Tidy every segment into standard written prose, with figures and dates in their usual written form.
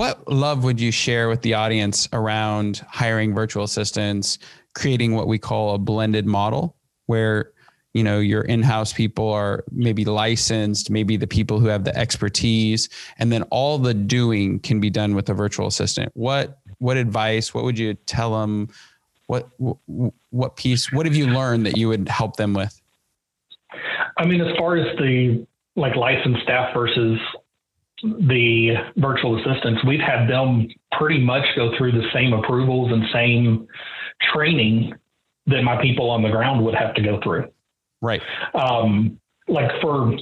what love would you share with the audience around hiring virtual assistants, creating what we call a blended model where, you know, your in-house people are maybe licensed, maybe the people who have the expertise, and then all the doing can be done with a virtual assistant. What advice, what would you tell them? What piece, what have you learned that you would help them with? I mean, as far as the like licensed staff versus the virtual assistants, we've had them pretty much go through the same approvals and same training that my people on the ground would have to go through. Right. Like for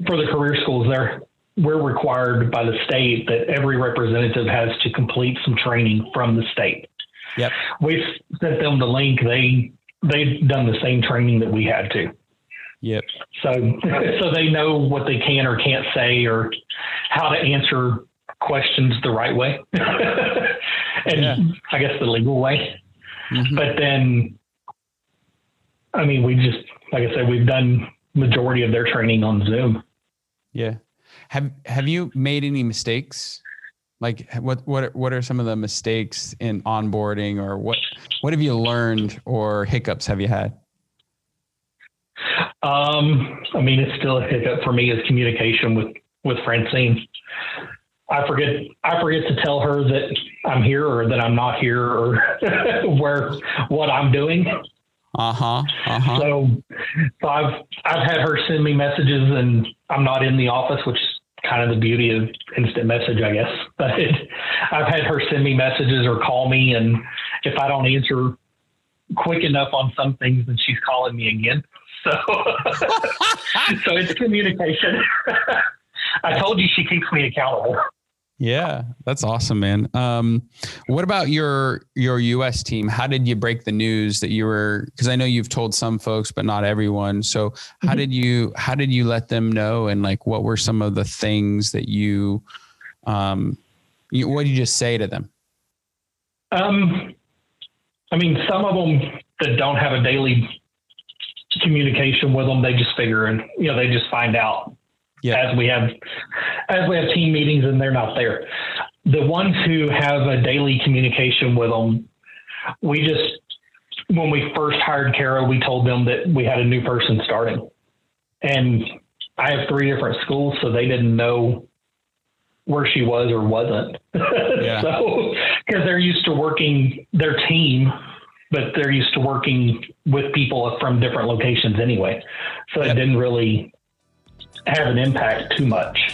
the career schools there, we're required by the state that every representative has to complete some training from the state. Yep. We've sent them the link. They've done the same training that we had to. Yep. So they know what they can or can't say or how to answer questions the right way. And yeah. I guess the legal way. Mm-hmm. But then, I mean, we just, like I said, we've done majority of their training on Zoom. Yeah. Have you made any mistakes? Like what are some of the mistakes in onboarding, or what have you learned, or hiccups have you had? I mean, it's still a hiccup for me is communication with Francine. I forget to tell her that I'm here or that I'm not here or what I'm doing. Uh-huh. Uh-huh. So I've had her send me messages and I'm not in the office, which is kind of the beauty of instant message, I guess. But I've had her send me messages or call me. And if I don't answer quick enough on some things, then she's calling me again. So, so it's communication. I told you she keeps me accountable. Yeah, that's awesome, man. What about your U.S. team? How did you break the news that you were? Because I know you've told some folks, but not everyone. So how did you let them know? And like, what were some of the things that you, what did you just say to them? I mean, some of them that don't have a daily communication with them, they just figure, and you know, they just find out. Yeah. As we have team meetings and they're not there. The ones who have a daily communication with them, we just, when we first hired Kara, we told them that we had a new person starting, and I have 3 different schools. So they didn't know where she was or wasn't. Yeah. So, cause they're used to working their team, but they're used to working with people from different locations anyway. So yep. It didn't really have an impact too much.